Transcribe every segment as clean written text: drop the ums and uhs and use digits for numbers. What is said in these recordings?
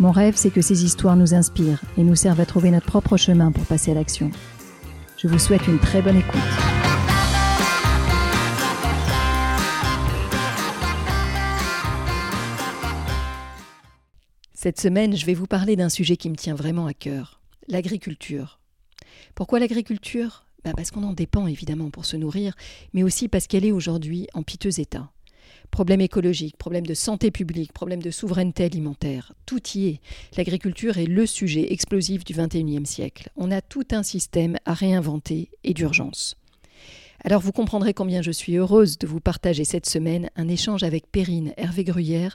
Mon rêve, c'est que ces histoires nous inspirent et nous servent à trouver notre propre chemin pour passer à l'action. Je vous souhaite une très bonne écoute. Cette semaine, je vais vous parler d'un sujet qui me tient vraiment à cœur, l'agriculture. Pourquoi l'agriculture ? Parce qu'on en dépend évidemment pour se nourrir, mais aussi parce qu'elle est aujourd'hui en piteux état. Problème écologique, problème de santé publique, problème de souveraineté alimentaire, tout y est. L'agriculture est le sujet explosif du XXIe siècle. On a tout un système à réinventer et d'urgence. Alors vous comprendrez combien je suis heureuse de vous partager cette semaine un échange avec Perrine Hervé-Gruyer,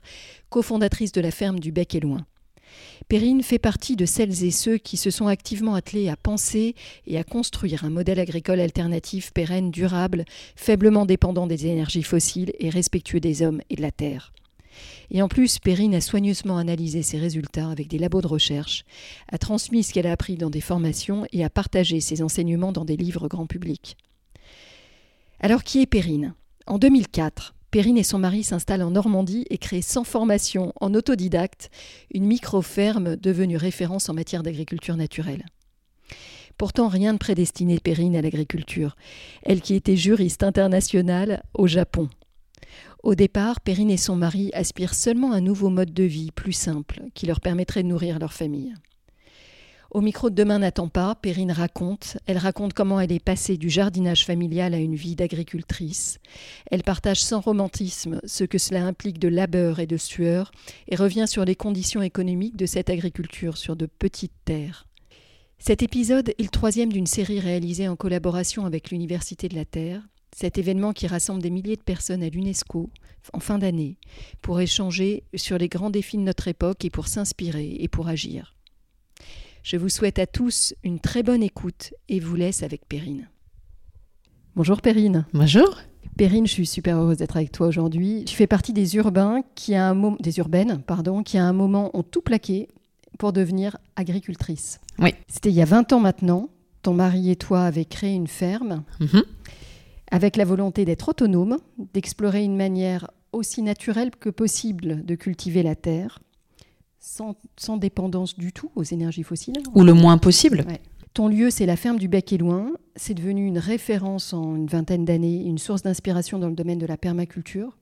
cofondatrice de la ferme du Bec-Hellouin. Perrine fait partie de celles et ceux qui se sont activement attelés à penser et à construire un modèle agricole alternatif, pérenne, durable, faiblement dépendant des énergies fossiles et respectueux des hommes et de la terre. Et en plus, Perrine a soigneusement analysé ses résultats avec des labos de recherche, a transmis ce qu'elle a appris dans des formations et a partagé ses enseignements dans des livres grand public. Alors qui est Perrine ? En 2004, Perrine et son mari s'installent en Normandie et créent sans formation, en autodidacte, une micro-ferme devenue référence en matière d'agriculture naturelle. Pourtant, rien ne prédestinait Perrine à l'agriculture, elle qui était juriste internationale au Japon. Au départ, Perrine et son mari aspirent seulement à un nouveau mode de vie plus simple qui leur permettrait de nourrir leur famille. Au micro de Demain n'attend pas, Perrine raconte. Elle raconte comment elle est passée du jardinage familial à une vie d'agricultrice. Elle partage sans romantisme ce que cela implique de labeur et de sueur et revient sur les conditions économiques de cette agriculture sur de petites terres. Cet épisode est le troisième d'une série réalisée en collaboration avec l'Université de la Terre. Cet événement qui rassemble des milliers de personnes à l'UNESCO en fin d'année pour échanger sur les grands défis de notre époque et pour s'inspirer et pour agir. Je vous souhaite à tous une très bonne écoute et vous laisse avec Perrine. Bonjour Perrine. Bonjour. Perrine, je suis super heureuse d'être avec toi aujourd'hui. Tu fais partie des urbains qui à un moment ont tout plaqué pour devenir agricultrice. Oui. C'était il y a 20 ans maintenant. Ton mari et toi avaient créé une ferme avec la volonté d'être autonome, d'explorer une manière aussi naturelle que possible de cultiver la terre. Sans dépendance du tout aux énergies fossiles. Ou le moins possible. Ouais. Ton lieu, c'est la ferme du Bec-Hellouin. C'est devenu une référence en une vingtaine d'années, une source d'inspiration dans le domaine de la permaculture.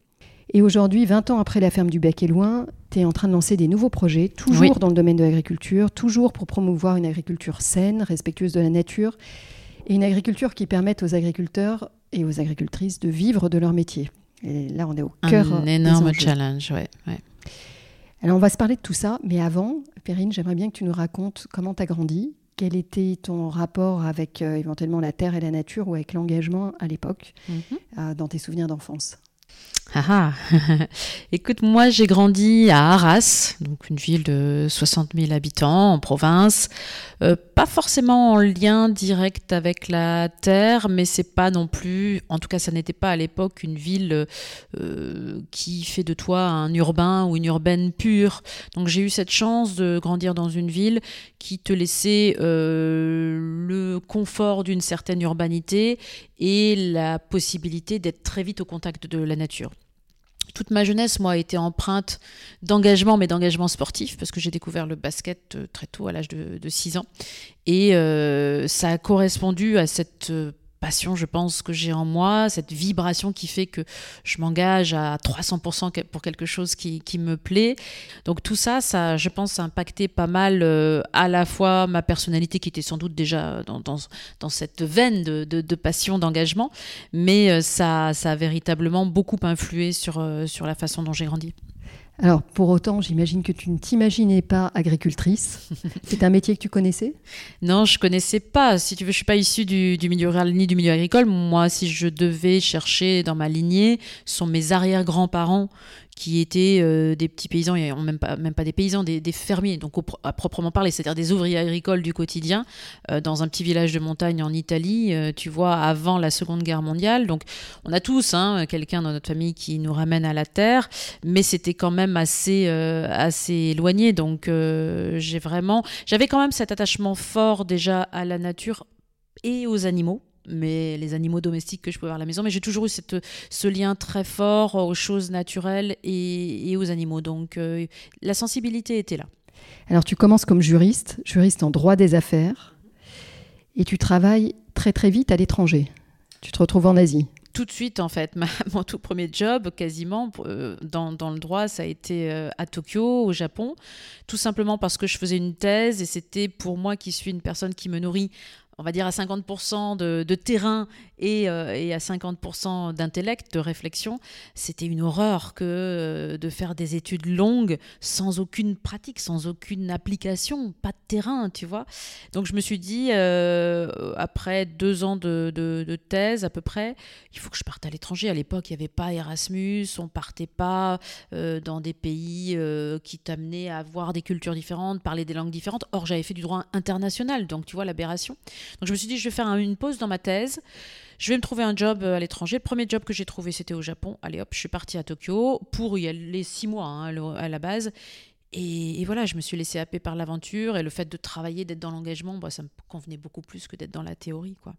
Et aujourd'hui, 20 ans après la ferme du Bec-Hellouin, tu es en train de lancer des nouveaux projets, toujours dans le domaine de l'agriculture, toujours pour promouvoir une agriculture saine, respectueuse de la nature, et une agriculture qui permette aux agriculteurs et aux agricultrices de vivre de leur métier. Et là, on est au cœur des enjeux. Un énorme challenge, oui. Alors, on va se parler de tout ça, mais avant, Perrine, j'aimerais bien que tu nous racontes comment tu as grandi, quel était ton rapport avec éventuellement la terre et la nature ou avec l'engagement à l'époque, dans tes souvenirs d'enfance. Écoute, moi, j'ai grandi à Arras, donc une ville de 60 000 habitants en province. Pas forcément en lien direct avec la terre, mais c'est pas non plus, en tout cas, ça n'était pas à l'époque une ville qui fait de toi un urbain ou une urbaine pure. Donc j'ai eu cette chance de grandir dans une ville qui te laissait le confort d'une certaine urbanité et la possibilité d'être très vite au contact de la nature. Toute ma jeunesse, moi, a été empreinte d'engagement, mais d'engagement sportif, parce que j'ai découvert le basket très tôt, à l'âge de 6 ans. Et ça a correspondu à cette passion, je pense, que j'ai en moi, cette vibration qui fait que je m'engage à 300% pour quelque chose qui me plaît. Donc tout ça, ça, je pense, a impacté pas mal à la fois ma personnalité qui était sans doute déjà dans cette veine de passion, d'engagement, mais ça a véritablement beaucoup influé sur la façon dont j'ai grandi. Alors, pour autant, j'imagine que tu ne t'imaginais pas agricultrice. C'est un métier que tu connaissais ? Non, je ne connaissais pas. Si tu veux, je ne suis pas issue du milieu rural ni du milieu agricole. Moi, si je devais chercher dans ma lignée, ce sont mes arrière-grands-parents qui étaient des petits paysans, et même pas des paysans, des fermiers, donc à proprement parler, c'est-à-dire des ouvriers agricoles du quotidien, dans un petit village de montagne en Italie, tu vois, avant la Seconde Guerre mondiale. Donc on a tous quelqu'un dans notre famille qui nous ramène à la terre, mais c'était quand même assez éloigné, donc j'avais quand même cet attachement fort déjà à la nature et aux animaux, mais les animaux domestiques que je pouvais avoir à la maison, mais j'ai toujours eu ce lien très fort aux choses naturelles et aux animaux, donc la sensibilité était là. Alors tu commences comme juriste en droit des affaires, et tu travailles très très vite à l'étranger, tu te retrouves en Asie. Tout de suite, en fait, mon tout premier job, quasiment, dans le droit, ça a été à Tokyo, au Japon, tout simplement parce que je faisais une thèse, et c'était pour moi, qui suis une personne qui me nourrit, on va dire à 50% de terrain et à 50% d'intellect, de réflexion, c'était une horreur que de faire des études longues sans aucune pratique, sans aucune application, pas de terrain, tu vois. Donc je me suis dit, après 2 ans de thèse à peu près, il faut que je parte à l'étranger. À l'époque, il n'y avait pas Erasmus, on ne partait pas dans des pays qui t'amenaient à voir des cultures différentes, parler des langues différentes. Or, j'avais fait du droit international, donc tu vois l'aberration. Donc je me suis dit, je vais faire une pause dans ma thèse, je vais me trouver un job à l'étranger. Le premier job que j'ai trouvé, c'était au Japon. Allez hop, je suis partie à Tokyo pour y aller 6 mois à la base. Et voilà, je me suis laissée happer par l'aventure, et le fait de travailler, d'être dans l'engagement, ça me convenait beaucoup plus que d'être dans la théorie, quoi.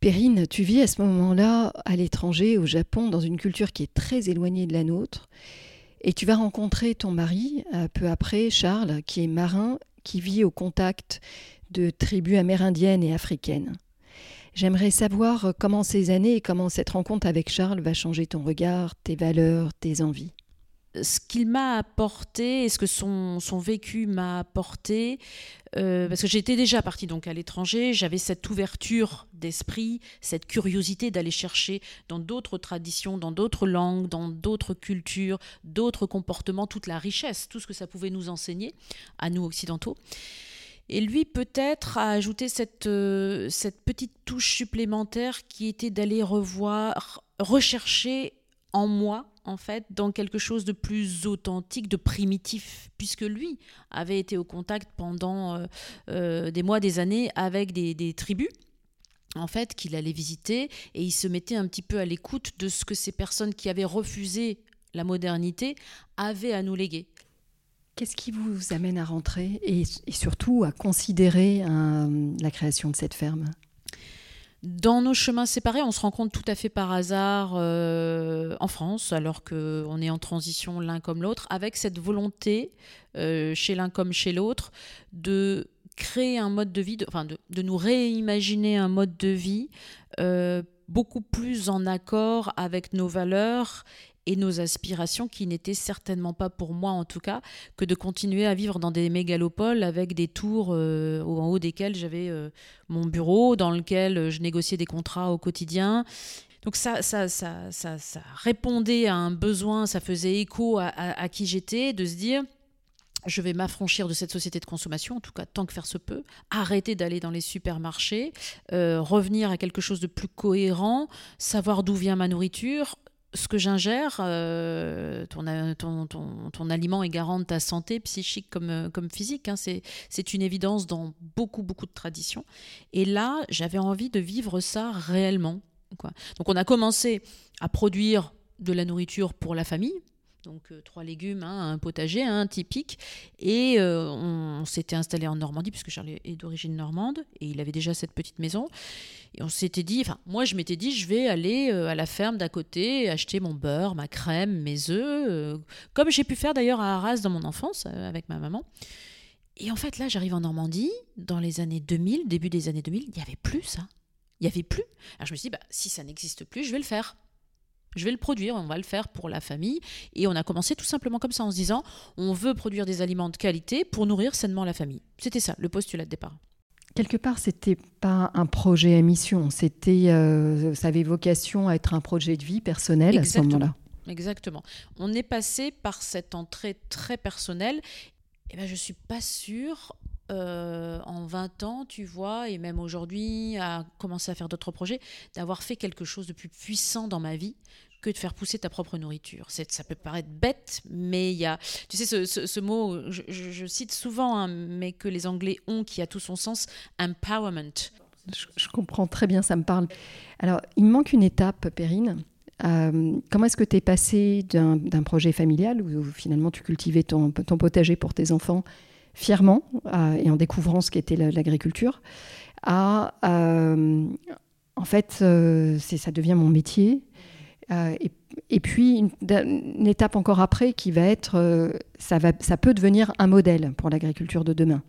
Perrine, tu vis à ce moment-là à l'étranger, au Japon, dans une culture qui est très éloignée de la nôtre. Et tu vas rencontrer ton mari peu après, Charles, qui est marin, qui vit au contact de tribus amérindiennes et africaines. J'aimerais savoir comment ces années et comment cette rencontre avec Charles va changer ton regard, tes valeurs, tes envies. Ce qu'il m'a apporté et ce que son vécu m'a apporté, parce que j'étais déjà partie donc à l'étranger, j'avais cette ouverture d'esprit, cette curiosité d'aller chercher dans d'autres traditions, dans d'autres langues, dans d'autres cultures, d'autres comportements, toute la richesse, tout ce que ça pouvait nous enseigner, à nous occidentaux. Et lui, peut-être, a ajouté cette petite touche supplémentaire qui était d'aller rechercher en moi, en fait, dans quelque chose de plus authentique, de primitif, puisque lui avait été au contact pendant des mois, des années, avec des tribus, en fait, qu'il allait visiter, et il se mettait un petit peu à l'écoute de ce que ces personnes qui avaient refusé la modernité avaient à nous léguer. Qu'est-ce qui vous amène à rentrer et surtout à considérer la création de cette ferme ? Dans nos chemins séparés, on se rencontre tout à fait par hasard en France, alors qu'on est en transition l'un comme l'autre, avec cette volonté, chez l'un comme chez l'autre, de créer un mode de vie, de nous réimaginer un mode de vie beaucoup plus en accord avec nos valeurs et nos aspirations, qui n'étaient certainement pas, pour moi en tout cas, que de continuer à vivre dans des mégalopoles avec des tours en haut desquelles j'avais mon bureau, dans lequel je négociais des contrats au quotidien. Donc ça répondait à un besoin, ça faisait écho à qui j'étais, de se dire... Je vais m'affranchir de cette société de consommation, en tout cas tant que faire se peut, arrêter d'aller dans les supermarchés, revenir à quelque chose de plus cohérent, savoir d'où vient ma nourriture, ce que j'ingère. Ton aliment est garant de ta santé psychique comme physique, c'est une évidence dans beaucoup, beaucoup de traditions. Et là, j'avais envie de vivre ça réellement, quoi. Donc on a commencé à produire de la nourriture pour la famille, donc 3 légumes, un potager, typique, et on s'était installé en Normandie, puisque Charles est d'origine normande, et il avait déjà cette petite maison, et je m'étais dit, je vais aller à la ferme d'à côté, acheter mon beurre, ma crème, mes œufs, comme j'ai pu faire d'ailleurs à Arras dans mon enfance, avec ma maman. Et en fait, là, j'arrive en Normandie, dans les années 2000, début des années 2000, il n'y avait plus ça, il n'y avait plus. Alors je me suis dit, si ça n'existe plus, je vais le faire. Je vais le produire, on va le faire pour la famille. Et on a commencé tout simplement comme ça, en se disant, on veut produire des aliments de qualité pour nourrir sainement la famille. C'était ça, le postulat de départ. Quelque part, c'était pas un projet à mission, c'était, ça avait vocation à être un projet de vie personnel. Exactement. À ce moment-là. Exactement. On est passé par cette entrée très personnelle. Je ne suis pas sûre en 20 ans, tu vois, et même aujourd'hui, à commencer à faire d'autres projets, d'avoir fait quelque chose de plus puissant dans ma vie que de faire pousser ta propre nourriture. Ça peut paraître bête, mais il y a... Tu sais, ce mot, je cite souvent, hein, mais que les Anglais ont, qui a tout son sens, « empowerment ». Je comprends très bien, ça me parle. Alors, il me manque une étape, Perrine. Comment est-ce que tu es passée d'un projet familial où finalement tu cultivais ton potager pour tes enfants fièrement et en découvrant ce qu'était l'agriculture à en fait ça devient mon métier et puis une étape encore après qui va être ça peut devenir un modèle pour l'agriculture de demain.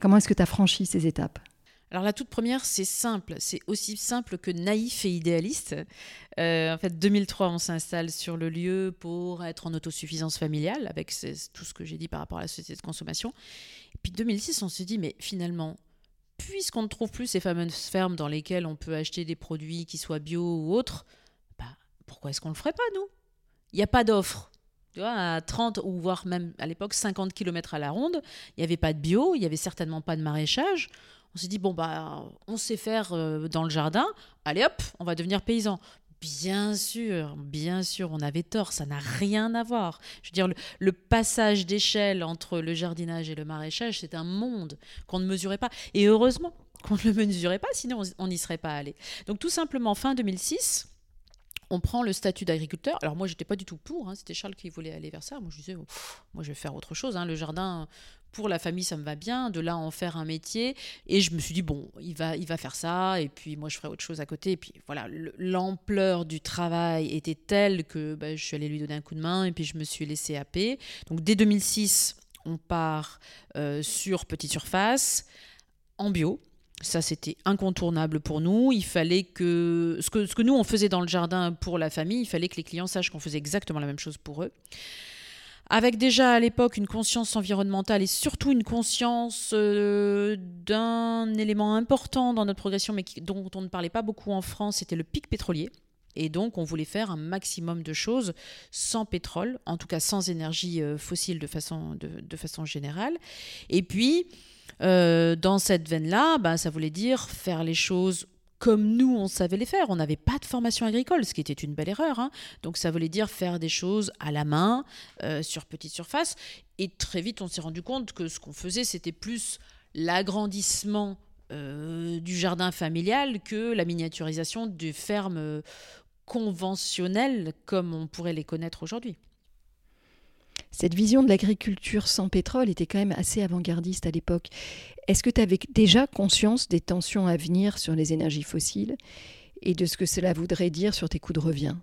Comment est-ce que tu as franchi ces étapes ? Alors la toute première, c'est simple, c'est aussi simple que naïf et idéaliste. En fait, 2003, on s'installe sur le lieu pour être en autosuffisance familiale, avec tout ce que j'ai dit par rapport à la société de consommation. Et puis 2006, on se dit, mais finalement, puisqu'on ne trouve plus ces fameuses fermes dans lesquelles on peut acheter des produits qui soient bio ou autres, bah, pourquoi est-ce qu'on ne le ferait pas, nous ? Il n'y a pas d'offre. Tu vois, à 30 ou voire même à l'époque 50 km à la ronde, il n'y avait pas de bio, il n'y avait certainement pas de maraîchage. On s'est dit, bon, bah, on sait faire dans le jardin, allez hop, on va devenir paysan. Bien sûr, on avait tort, ça n'a rien à voir. Je veux dire, le passage d'échelle entre le jardinage et le maraîchage, c'est un monde qu'on ne mesurait pas. Et heureusement qu'on ne le mesurait pas, sinon on n'y serait pas allé. Donc tout simplement, fin 2006... on prend le statut d'agriculteur. Alors moi, j'étais pas du tout pour, hein. C'était Charles qui voulait aller vers ça. Moi, je disais, moi, je vais faire autre chose, hein. Le jardin, pour la famille, ça me va bien. De là, en faire un métier. Et je me suis dit, bon, il va faire ça. Et puis moi, je ferai autre chose à côté. Et puis voilà, l'ampleur du travail était telle que bah, je suis allée lui donner un coup de main. Et puis je me suis laissée happer. Donc dès 2006, on part sur petite surface, en bio. Ça, c'était incontournable pour nous. Il fallait que ce que nous, on faisait dans le jardin pour la famille, il fallait que les clients sachent qu'on faisait exactement la même chose pour eux. Avec déjà, à l'époque, une conscience environnementale et surtout une conscience d'un élément important dans notre progression, mais dont on ne parlait pas beaucoup en France, c'était le pic pétrolier. Et donc, on voulait faire un maximum de choses sans pétrole, en tout cas sans énergie fossile de façon générale. Et puis... dans cette veine-là, bah, ça voulait dire faire les choses comme nous, on savait les faire. On n'avait pas de formation agricole, ce qui était une belle erreur, hein. Donc ça voulait dire faire des choses à la main, sur petite surface. Et très vite, on s'est rendu compte que ce qu'on faisait, c'était plus l'agrandissement du jardin familial que la miniaturisation des fermes conventionnelles comme on pourrait les connaître aujourd'hui. Cette vision de l'agriculture sans pétrole était quand même assez avant-gardiste à l'époque. Est-ce que tu avais déjà conscience des tensions à venir sur les énergies fossiles et de ce que cela voudrait dire sur tes coûts de revient ?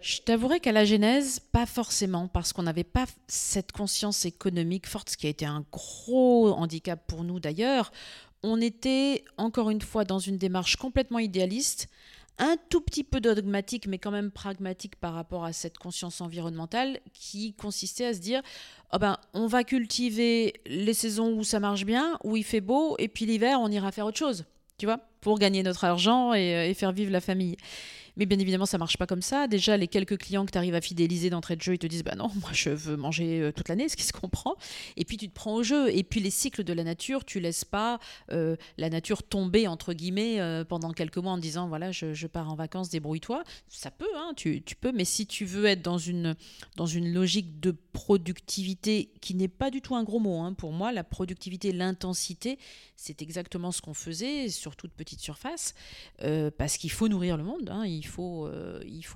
Je t'avouerai qu'à la genèse, pas forcément, parce qu'on n'avait pas cette conscience économique forte, ce qui a été un gros handicap pour nous d'ailleurs. On était, encore une fois, dans une démarche complètement idéaliste, un tout petit peu dogmatique, mais quand même pragmatique par rapport à cette conscience environnementale qui consistait à se dire oh ben, on va cultiver les saisons où ça marche bien, où il fait beau, et puis l'hiver, on ira faire autre chose, tu vois, pour gagner notre argent et faire vivre la famille. Mais bien évidemment, ça ne marche pas comme ça. Déjà, les quelques clients que tu arrives à fidéliser d'entrée de jeu, ils te disent « Bah non, moi, je veux manger toute l'année », ce qui se comprend. Et puis, tu te prends au jeu. Et puis, les cycles de la nature, tu ne laisses pas la nature tomber, entre guillemets, pendant quelques mois en te disant « Voilà, je pars en vacances, débrouille-toi ». Ça peut, hein, tu peux. Mais si tu veux être dans une logique de productivité, qui n'est pas du tout un gros mot, hein, pour moi, la productivité, l'intensité, c'est exactement ce qu'on faisait, surtout de petite surface, parce qu'il faut nourrir le monde, hein, il faut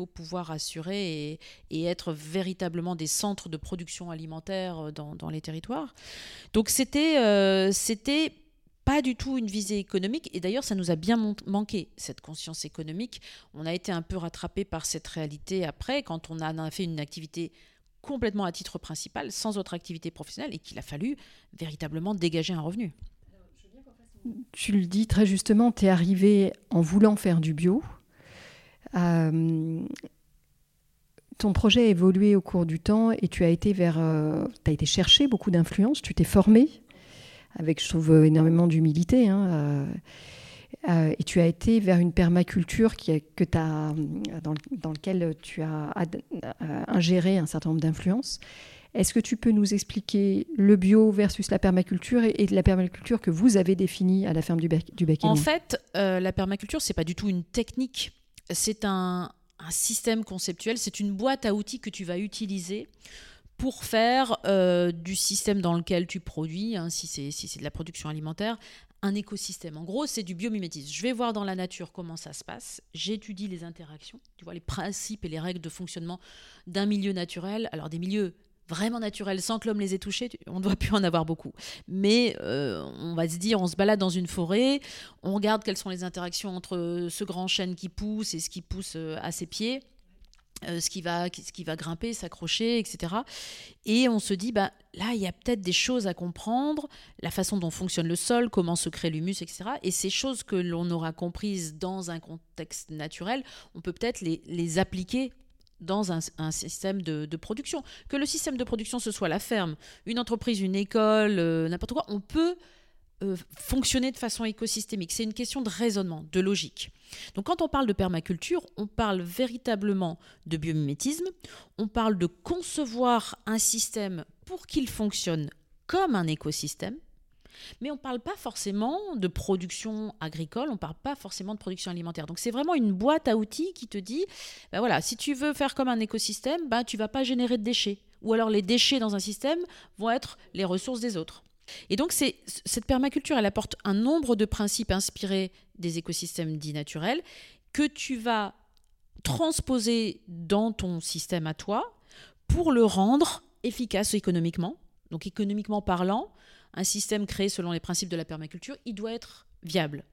pouvoir assurer et être véritablement des centres de production alimentaire dans les territoires. Donc c'était pas du tout une visée économique. Et d'ailleurs, ça nous a bien manqué, cette conscience économique. On a été un peu rattrapés par cette réalité après, quand on a fait une activité complètement à titre principal, sans autre activité professionnelle, et qu'il a fallu véritablement dégager un revenu. Tu le dis très justement, tu es arrivé en voulant faire du bio. Ton projet a évolué au cours du temps et tu as été t'as été chercher beaucoup d'influences, tu t'es formé avec, je trouve, énormément d'humilité, hein, et tu as été vers une permaculture dans laquelle tu as ingéré un certain nombre d'influences. Est-ce que tu peux nous expliquer le bio versus la permaculture et la permaculture que vous avez définie à la ferme du Bec-Hellouin ? En fait, la permaculture, c'est pas du tout une technique, c'est un système conceptuel, c'est une boîte à outils que tu vas utiliser pour faire du système dans lequel tu produis, hein, si c'est de la production alimentaire, un écosystème. En gros, c'est du biomimétisme. Je vais voir dans la nature comment ça se passe. J'étudie les interactions, tu vois, les principes et les règles de fonctionnement d'un milieu naturel. Alors, des milieux vraiment naturels, sans que l'homme les ait touchés, on ne doit plus en avoir beaucoup. Mais on va se dire, on se balade dans une forêt, on regarde quelles sont les interactions entre ce grand chêne qui pousse et ce qui pousse à ses pieds, ce qui va grimper, s'accrocher, etc. Et on se dit, bah, là, il y a peut-être des choses à comprendre, la façon dont fonctionne le sol, comment se crée l'humus, etc. Et ces choses que l'on aura comprises dans un contexte naturel, on peut peut-être les appliquer dans un système de production. Que le système de production, ce soit la ferme, une entreprise, une école, n'importe quoi, on peut fonctionner de façon écosystémique. C'est une question de raisonnement, de logique. Donc quand on parle de permaculture, on parle véritablement de biomimétisme, on parle de concevoir un système pour qu'il fonctionne comme un écosystème, mais on ne parle pas forcément de production agricole, on ne parle pas forcément de production alimentaire. Donc c'est vraiment une boîte à outils qui te dit, ben voilà, si tu veux faire comme un écosystème, ben tu ne vas pas générer de déchets. Ou alors les déchets dans un système vont être les ressources des autres. Et donc cette permaculture, elle apporte un nombre de principes inspirés des écosystèmes dits naturels que tu vas transposer dans ton système à toi pour le rendre efficace économiquement. Donc économiquement parlant, un système créé selon les principes de la permaculture, il doit être viable.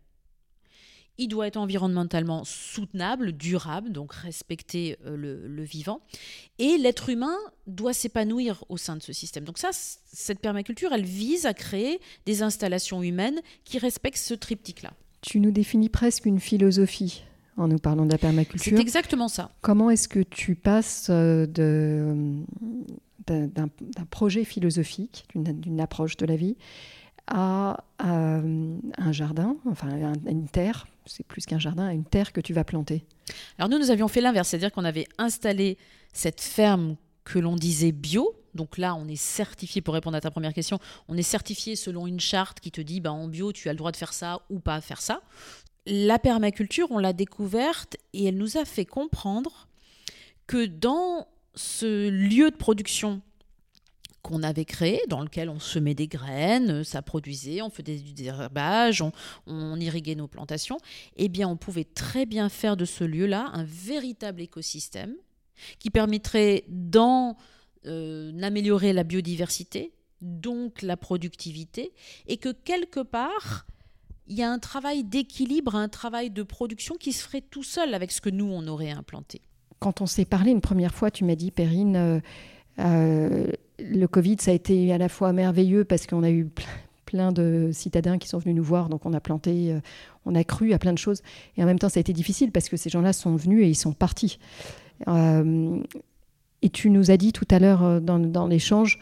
Il doit être environnementalement soutenable, durable, donc respecter le vivant. Et l'être humain doit s'épanouir au sein de ce système. Donc ça, cette permaculture, elle vise à créer des installations humaines qui respectent ce triptyque-là. Tu nous définis presque une philosophie en nous parlant de la permaculture. C'est exactement ça. Comment est-ce que tu passes d'un projet philosophique, d'une approche de la vie, à un jardin, enfin une terre, c'est plus qu'un jardin, à une terre que tu vas planter. Alors nous avions fait l'inverse, c'est-à-dire qu'on avait installé cette ferme que l'on disait bio, donc là on est certifié, pour répondre à ta première question, on est certifié selon une charte qui te dit bah, en bio tu as le droit de faire ça ou pas faire ça. La permaculture, on l'a découverte et elle nous a fait comprendre que dans ce lieu de production qu'on avait créé, dans lequel on semait des graines, ça produisait, on faisait du désherbage, on irriguait nos plantations, eh bien on pouvait très bien faire de ce lieu-là un véritable écosystème qui permettrait d'améliorer la biodiversité, donc la productivité, et que quelque part, il y a un travail d'équilibre, un travail de production qui se ferait tout seul avec ce que nous, on aurait implanté. Quand on s'est parlé une première fois, tu m'as dit, Perrine, le Covid, ça a été à la fois merveilleux parce qu'on a eu plein de citadins qui sont venus nous voir, donc on a planté, on a cru à plein de choses. Et en même temps, ça a été difficile parce que ces gens-là sont venus et ils sont partis. Et tu nous as dit tout à l'heure dans l'échange,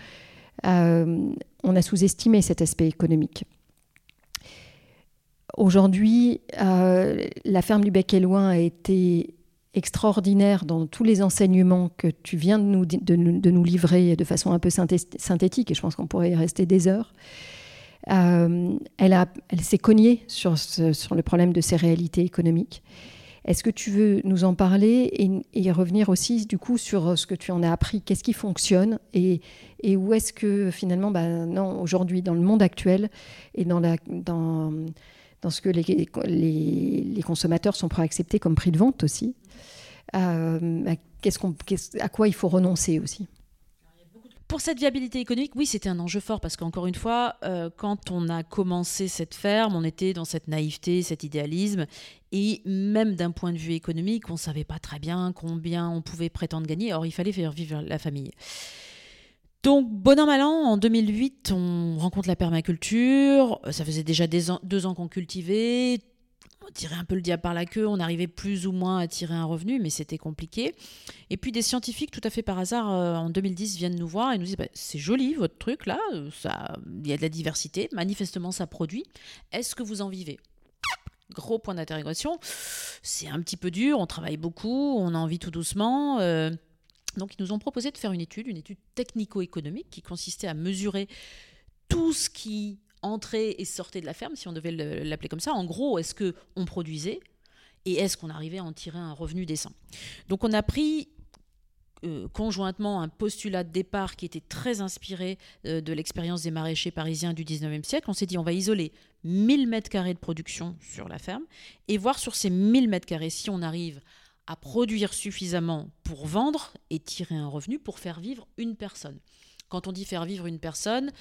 on a sous-estimé cet aspect économique. Aujourd'hui, la ferme du Bec-Hellouin a été extraordinaire dans tous les enseignements que tu viens de nous livrer de façon un peu synthétique, et je pense qu'on pourrait y rester des heures. Elle s'est cognée sur le problème de ces réalités économiques. Est-ce que tu veux nous en parler et revenir aussi du coup sur ce que tu en as appris, qu'est-ce qui fonctionne et où est-ce que finalement, aujourd'hui, dans le monde actuel et dans ce que les consommateurs sont prêts à accepter comme prix de vente aussi, à quoi il faut renoncer aussi. Pour cette viabilité économique, oui, c'était un enjeu fort parce qu'encore une fois, quand on a commencé cette ferme, on était dans cette naïveté, cet idéalisme et même d'un point de vue économique, on ne savait pas très bien combien on pouvait prétendre gagner. Or, il fallait faire vivre la famille. Donc, bon an, mal an, en 2008, on rencontre la permaculture. Ça faisait déjà 2 ans qu'on cultivait. On tirait un peu le diable par la queue. On arrivait plus ou moins à tirer un revenu, mais c'était compliqué. Et puis, des scientifiques, tout à fait par hasard, en 2010, viennent nous voir et nous disent « C'est joli, votre truc, là. Il y a de la diversité. Manifestement, ça produit. Est-ce que vous en vivez ?» Gros point d'interrogation. C'est un petit peu dur. On travaille beaucoup. On en vit tout doucement. donc ils nous ont proposé de faire une étude technico-économique qui consistait à mesurer tout ce qui entrait et sortait de la ferme, si on devait l'appeler comme ça. En gros, est-ce qu'on produisait et est-ce qu'on arrivait à en tirer un revenu décent? Donc on a pris conjointement un postulat de départ qui était très inspiré de l'expérience des maraîchers parisiens du 19e siècle. On s'est dit on va isoler 1000 m² de production sur la ferme et voir sur ces 1000 m² si on arrive à produire suffisamment pour vendre et tirer un revenu pour faire vivre une personne. Quand on dit faire vivre une personne,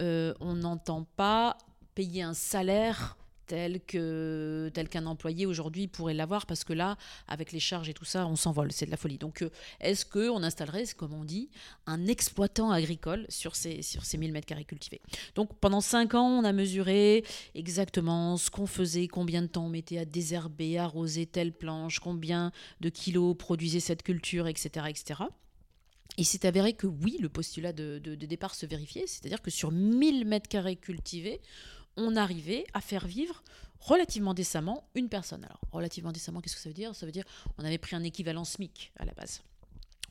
on n'entend pas payer un salaire tel qu'un employé aujourd'hui pourrait l'avoir, parce que là, avec les charges et tout ça, on s'envole, c'est de la folie. Donc, est-ce qu'on installerait, comme on dit, un exploitant agricole sur ces 1000 m² cultivés? Donc, pendant 5 ans, on a mesuré exactement ce qu'on faisait, combien de temps on mettait à désherber, arroser telle planche, combien de kilos produisait cette culture, etc., etc. Et c'est avéré que oui, le postulat de départ se vérifiait, c'est-à-dire que sur 1000 m² cultivés, on arrivait à faire vivre relativement décemment une personne. Alors, relativement décemment, qu'est-ce que ça veut dire? Ça veut dire qu'on avait pris un équivalent SMIC à la base.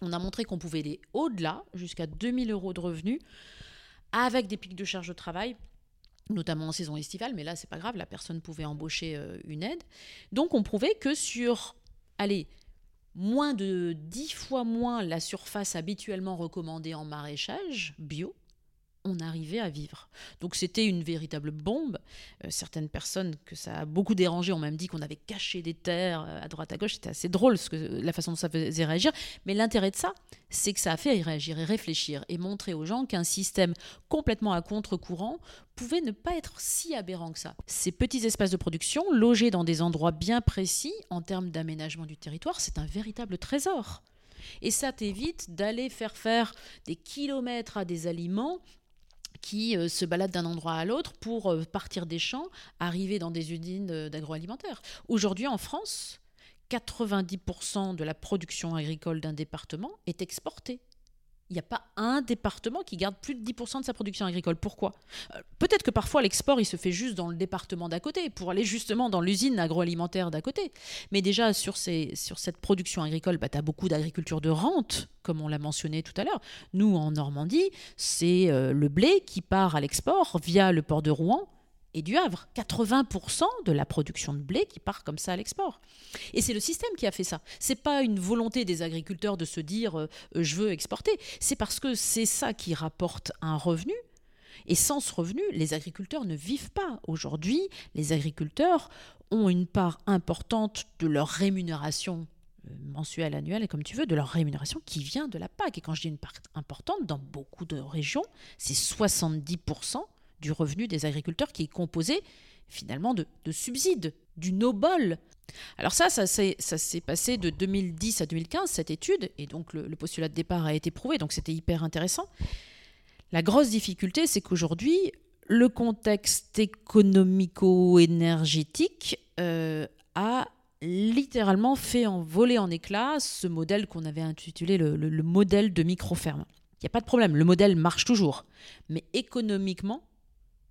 On a montré qu'on pouvait aller au-delà, jusqu'à 2 000 € de revenus, avec des pics de charges de travail, notamment en saison estivale, mais là, c'est pas grave, la personne pouvait embaucher une aide. Donc, on prouvait que sur, moins de 10 fois moins la surface habituellement recommandée en maraîchage bio, on arrivait à vivre. Donc c'était une véritable bombe. Certaines personnes que ça a beaucoup dérangé ont même dit qu'on avait caché des terres à droite à gauche. C'était assez drôle la façon dont ça faisait réagir. Mais l'intérêt de ça, c'est que ça a fait réagir et réfléchir et montrer aux gens qu'un système complètement à contre-courant pouvait ne pas être si aberrant que ça. Ces petits espaces de production, logés dans des endroits bien précis en termes d'aménagement du territoire, c'est un véritable trésor. Et ça t'évite d'aller faire des kilomètres à des aliments qui se baladent d'un endroit à l'autre pour partir des champs, arriver dans des usines d'agroalimentaire. Aujourd'hui, en France, 90% de la production agricole d'un département est exportée. Il n'y a pas un département qui garde plus de 10% de sa production agricole. Pourquoi ? Peut-être que parfois, l'export, il se fait juste dans le département d'à côté, pour aller justement dans l'usine agroalimentaire d'à côté. Mais déjà, sur cette production agricole, tu as beaucoup d'agriculture de rente, comme on l'a mentionné tout à l'heure. Nous, en Normandie, c'est le blé qui part à l'export via le port de Rouen et du Havre. 80% de la production de blé qui part comme ça à l'export. Et c'est le système qui a fait ça. Ce n'est pas une volonté des agriculteurs de se dire « je veux exporter ». C'est parce que c'est ça qui rapporte un revenu. Et sans ce revenu, les agriculteurs ne vivent pas. Aujourd'hui, les agriculteurs ont une part importante de leur rémunération mensuelle, annuelle, et comme tu veux, de leur rémunération qui vient de la PAC. Et quand je dis une part importante, dans beaucoup de régions, c'est 70% du revenu des agriculteurs qui est composé finalement de subsides, du no-ball. Alors ça s'est passé de 2010 à 2015, cette étude, et donc le postulat de départ a été prouvé, donc c'était hyper intéressant. La grosse difficulté, c'est qu'aujourd'hui, le contexte économico-énergétique a littéralement fait voler en éclats ce modèle qu'on avait intitulé le modèle de micro-ferme. Il n'y a pas de problème, le modèle marche toujours, mais économiquement,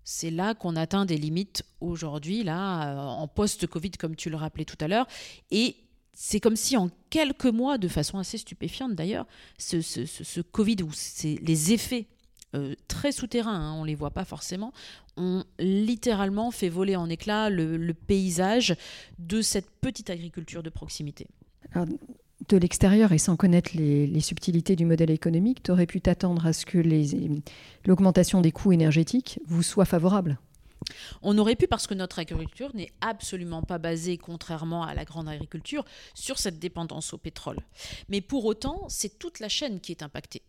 c'est là qu'on atteint des limites aujourd'hui, là, en post-Covid, comme tu le rappelais tout à l'heure. Et c'est comme si en quelques mois, de façon assez stupéfiante d'ailleurs, ce Covid, où c'est les effets très souterrains, on ne les voit pas forcément, ont littéralement fait voler en éclats le paysage de cette petite agriculture de proximité. Alors, de l'extérieur et sans connaître les subtilités du modèle économique, tu aurais pu t'attendre à ce que l'augmentation des coûts énergétiques vous soit favorable? On aurait pu, parce que notre agriculture n'est absolument pas basée, contrairement à la grande agriculture, sur cette dépendance au pétrole. Mais pour autant, c'est toute la chaîne qui est impactée.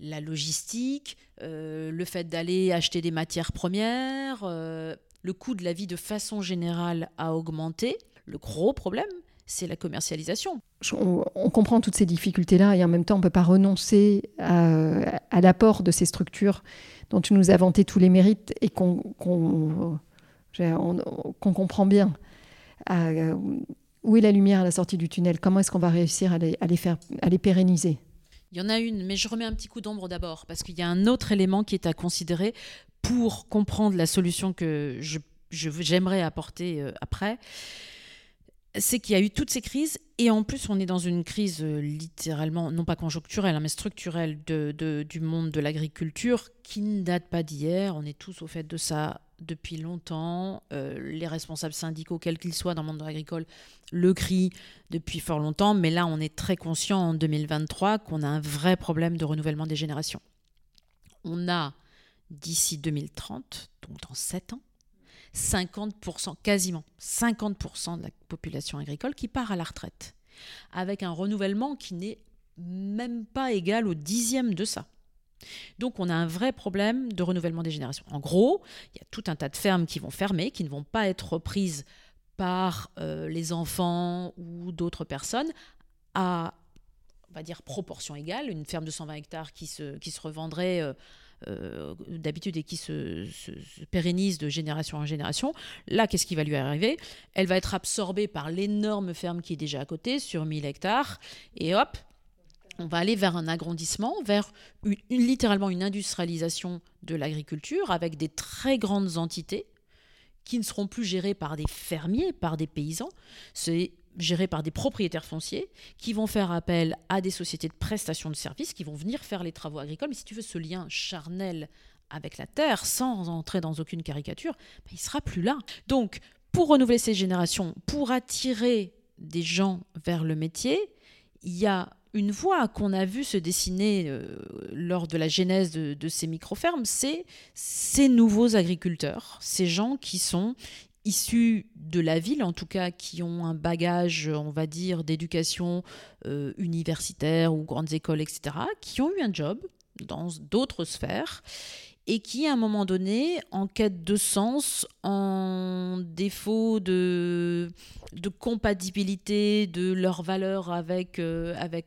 La logistique, le fait d'aller acheter des matières premières, le coût de la vie de façon générale a augmenté. Le gros problème, c'est la commercialisation. On comprend toutes ces difficultés-là et en même temps, on ne peut pas renoncer à l'apport de ces structures dont tu nous as vanté tous les mérites et qu'on comprend bien. Où est la lumière à la sortie du tunnel? Comment est-ce qu'on va réussir à les pérenniser? Il y en a une, mais je remets un petit coup d'ombre d'abord, parce qu'il y a un autre élément qui est à considérer pour comprendre la solution que j'aimerais apporter après. c'est qu'il y a eu toutes ces crises, et en plus on est dans une crise littéralement, non pas conjoncturelle, mais structurelle du monde de l'agriculture, qui ne date pas d'hier. On est tous au fait de ça depuis longtemps. Les responsables syndicaux, quels qu'ils soient dans le monde agricole, le crient depuis fort longtemps, mais là on est très conscient en 2023 qu'on a un vrai problème de renouvellement des générations. On a d'ici 2030, donc dans 7 ans, 50%, quasiment 50% de la population agricole qui part à la retraite, avec un renouvellement qui n'est même pas égal au 10e de ça. Donc on a un vrai problème de renouvellement des générations. En gros, il y a tout un tas de fermes qui vont fermer, qui ne vont pas être reprises par les enfants ou d'autres personnes à, on va dire, proportion égale. Une ferme de 120 hectares qui se revendrait... d'habitude et qui se pérennise de génération en génération, là, qu'est-ce qui va lui arriver? Elle va être absorbée par l'énorme ferme qui est déjà à côté, sur 1000 hectares, et hop, on va aller vers un agrandissement, vers littéralement une industrialisation de l'agriculture avec des très grandes entités qui ne seront plus gérées par des fermiers, par des paysans. C'est gérés par des propriétaires fonciers qui vont faire appel à des sociétés de prestation de services qui vont venir faire les travaux agricoles. Mais si tu veux, ce lien charnel avec la terre, sans entrer dans aucune caricature, ben, il ne sera plus là. Donc, pour renouveler ces générations, pour attirer des gens vers le métier, il y a une voie qu'on a vue se dessiner lors de la genèse de ces micro-fermes, c'est ces nouveaux agriculteurs, ces gens qui sont... issus de la ville, en tout cas, qui ont un bagage, on va dire, d'éducation universitaire ou grandes écoles, etc., qui ont eu un job dans d'autres sphères et qui, à un moment donné, en quête de sens, en défaut de compatibilité de leurs valeurs avec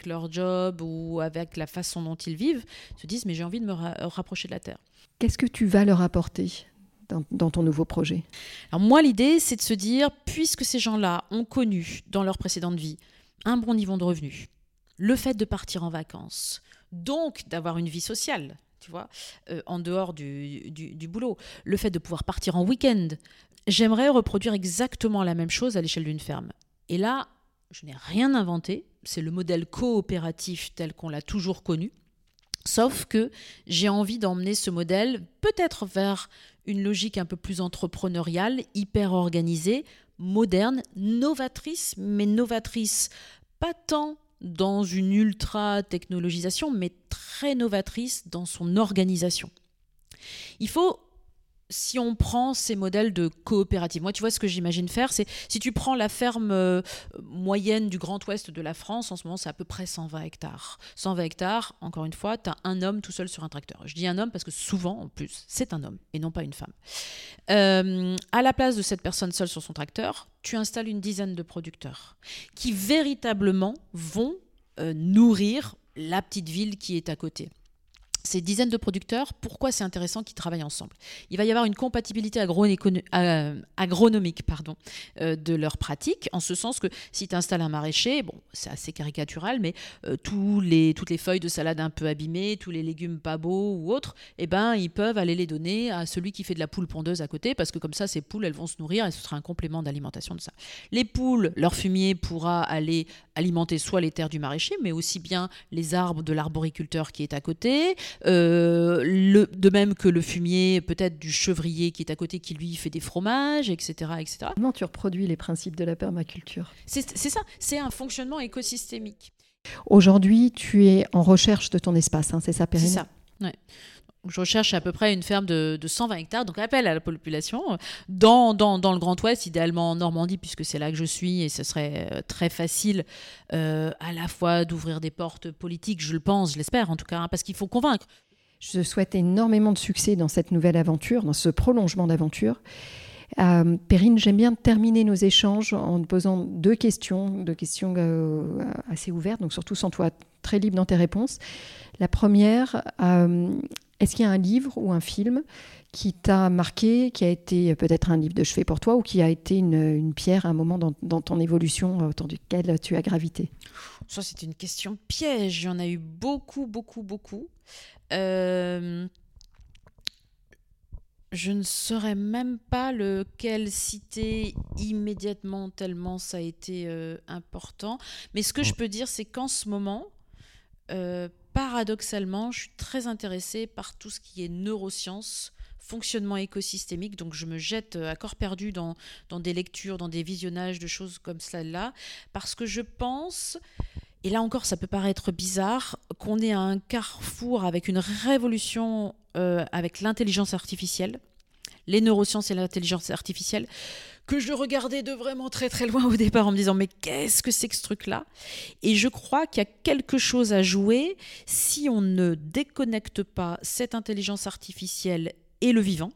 leur job ou avec la façon dont ils vivent, se disent « mais j'ai envie de me rapprocher de la terre ». Qu'est-ce que tu vas leur apporter ? Dans ton nouveau projet? Alors moi, l'idée, c'est de se dire, puisque ces gens-là ont connu, dans leur précédente vie, un bon niveau de revenus, le fait de partir en vacances, donc d'avoir une vie sociale, tu vois, en dehors du boulot, le fait de pouvoir partir en week-end, j'aimerais reproduire exactement la même chose à l'échelle d'une ferme. Et là, je n'ai rien inventé, c'est le modèle coopératif tel qu'on l'a toujours connu, sauf que j'ai envie d'emmener ce modèle peut-être vers une logique un peu plus entrepreneuriale, hyper organisée, moderne, novatrice, mais novatrice pas tant dans une ultra-technologisation, mais très novatrice dans son organisation. Il faut, si on prend ces modèles de coopérative, moi tu vois ce que j'imagine faire, c'est si tu prends la ferme moyenne du Grand Ouest de la France, en ce moment c'est à peu près 120 hectares. 120 hectares, encore une fois, tu as un homme tout seul sur un tracteur. Je dis un homme parce que souvent, en plus, c'est un homme et non pas une femme. À la place de cette personne seule sur son tracteur, tu installes une dizaine de producteurs qui véritablement vont nourrir la petite ville qui est à côté. Ces dizaines de producteurs, pourquoi c'est intéressant qu'ils travaillent ensemble? Il va y avoir une compatibilité agronomique de leurs pratiques, en ce sens que si tu installes un maraîcher, bon, c'est assez caricatural, mais toutes les feuilles de salade un peu abîmées, tous les légumes pas beaux ou autres, eh ben, ils peuvent aller les donner à celui qui fait de la poule pondeuse à côté, parce que comme ça, ces poules, elles vont se nourrir et ce sera un complément d'alimentation de ça. Les poules, leur fumier pourra aller alimenter soit les terres du maraîcher, mais aussi bien les arbres de l'arboriculteur qui est à côté. De même que le fumier peut-être du chevrier qui est à côté, qui lui fait des fromages, etc., etc. Comment tu reproduis les principes de la permaculture? C'est ça, c'est un fonctionnement écosystémique. Aujourd'hui, tu es en recherche de ton espace, hein, c'est ça, Perrine? C'est ça, ouais. Je recherche à peu près une ferme de 120 hectares, donc appel à la population, dans le Grand Ouest, idéalement en Normandie, puisque c'est là que je suis, et ce serait très facile à la fois d'ouvrir des portes politiques, je le pense, je l'espère en tout cas, hein, parce qu'il faut convaincre. Je souhaite énormément de succès dans cette nouvelle aventure, dans ce prolongement d'aventure. Perrine, j'aime bien terminer nos échanges en te posant deux questions assez ouvertes, donc surtout sans toi, très libre dans tes réponses. La première... est-ce qu'il y a un livre ou un film qui t'a marqué, qui a été peut-être un livre de chevet pour toi ou qui a été une pierre à un moment dans ton évolution autour duquel tu as gravité? Ça, c'est une question piège. Il y en a eu beaucoup. Je ne saurais même pas lequel citer immédiatement, tellement ça a été important. Mais ce que je peux dire, c'est qu'en ce moment, paradoxalement, je suis très intéressée par tout ce qui est neurosciences, fonctionnement écosystémique. Donc, je me jette à corps perdu dans des lectures, dans des visionnages de choses comme celle-là, parce que je pense... Et là encore, ça peut paraître bizarre qu'on est à un carrefour avec une révolution avec l'intelligence artificielle, les neurosciences et l'intelligence artificielle, que je regardais de vraiment très très loin au départ en me disant « mais qu'est-ce que c'est que ce truc-là ?» Et je crois qu'il y a quelque chose à jouer si on ne déconnecte pas cette intelligence artificielle et le vivant.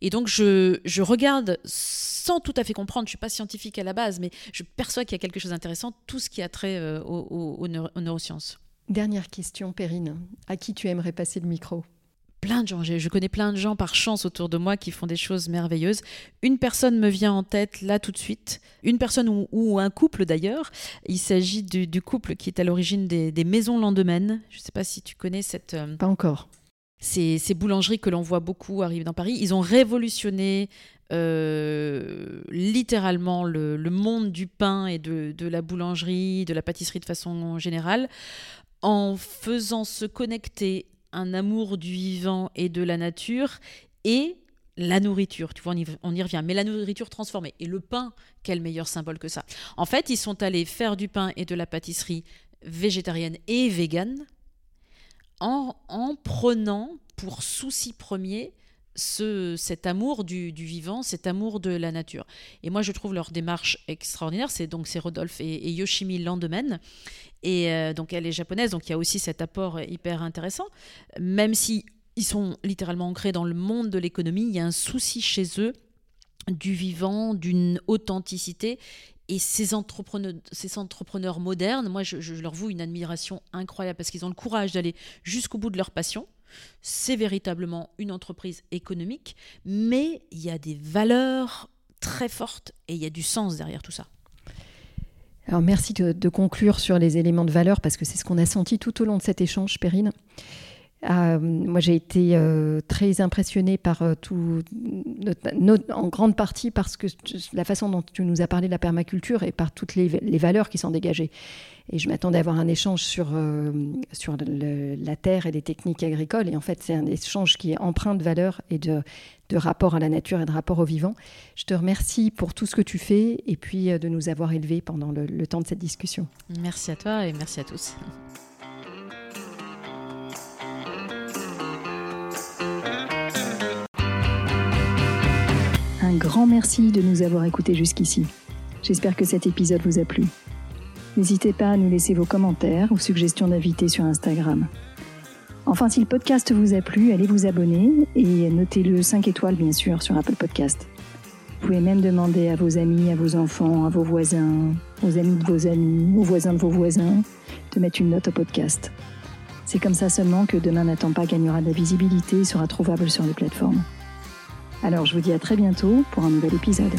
Et donc, je regarde sans tout à fait comprendre, je ne suis pas scientifique à la base, mais je perçois qu'il y a quelque chose d'intéressant, tout ce qui a trait aux neurosciences. Dernière question, Perrine. À qui tu aimerais passer le micro ? Plein de gens. Je connais plein de gens par chance autour de moi qui font des choses merveilleuses. Une personne me vient en tête là tout de suite. Une personne ou un couple d'ailleurs. Il s'agit du couple qui est à l'origine des maisons Landemaine. Je ne sais pas si tu connais cette... Pas encore. Ces boulangeries que l'on voit beaucoup arriver dans Paris, ils ont révolutionné littéralement le monde du pain et de la boulangerie, de la pâtisserie de façon générale, en faisant se connecter un amour du vivant et de la nature et la nourriture. Tu vois, on y revient, mais la nourriture transformée. Et le pain, quel meilleur symbole que ça. En fait, ils sont allés faire du pain et de la pâtisserie végétarienne et végane, en prenant pour souci premier cet amour du vivant, cet amour de la nature. Et moi, je trouve leur démarche extraordinaire. C'est Rodolphe et Yoshimi Landemaine. Et donc, elle est japonaise, donc il y a aussi cet apport hyper intéressant. Même s'ils sont littéralement ancrés dans le monde de l'économie, il y a un souci chez eux du vivant, d'une authenticité. Et ces entrepreneurs modernes, moi, je leur voue une admiration incroyable parce qu'ils ont le courage d'aller jusqu'au bout de leur passion. C'est véritablement une entreprise économique, mais il y a des valeurs très fortes et il y a du sens derrière tout ça. Alors, merci de conclure sur les éléments de valeur parce que c'est ce qu'on a senti tout au long de cet échange, Perrine. Moi, j'ai été très impressionnée par en grande partie parce que la façon dont tu nous as parlé de la permaculture et par toutes les valeurs qui s'en dégageaient. Et je m'attendais à avoir un échange sur la terre et les techniques agricoles. Et en fait, c'est un échange qui est empreint de valeurs et de rapport à la nature et de rapport au vivant. Je te remercie pour tout ce que tu fais et puis de nous avoir élevés pendant le temps de cette discussion. Merci à toi et merci à tous. Un grand merci de nous avoir écoutés jusqu'ici. J'espère que cet épisode vous a plu. N'hésitez pas à nous laisser vos commentaires ou suggestions d'invités sur Instagram. Enfin, si le podcast vous a plu, allez vous abonner et notez-le 5 étoiles, bien sûr, sur Apple Podcast. Vous pouvez même demander à vos amis, à vos enfants, à vos voisins, aux amis de vos amis, aux voisins de vos voisins, de mettre une note au podcast. C'est comme ça seulement que Demain n'attend pas gagnera de la visibilité et sera trouvable sur les plateformes. Alors je vous dis à très bientôt pour un nouvel épisode.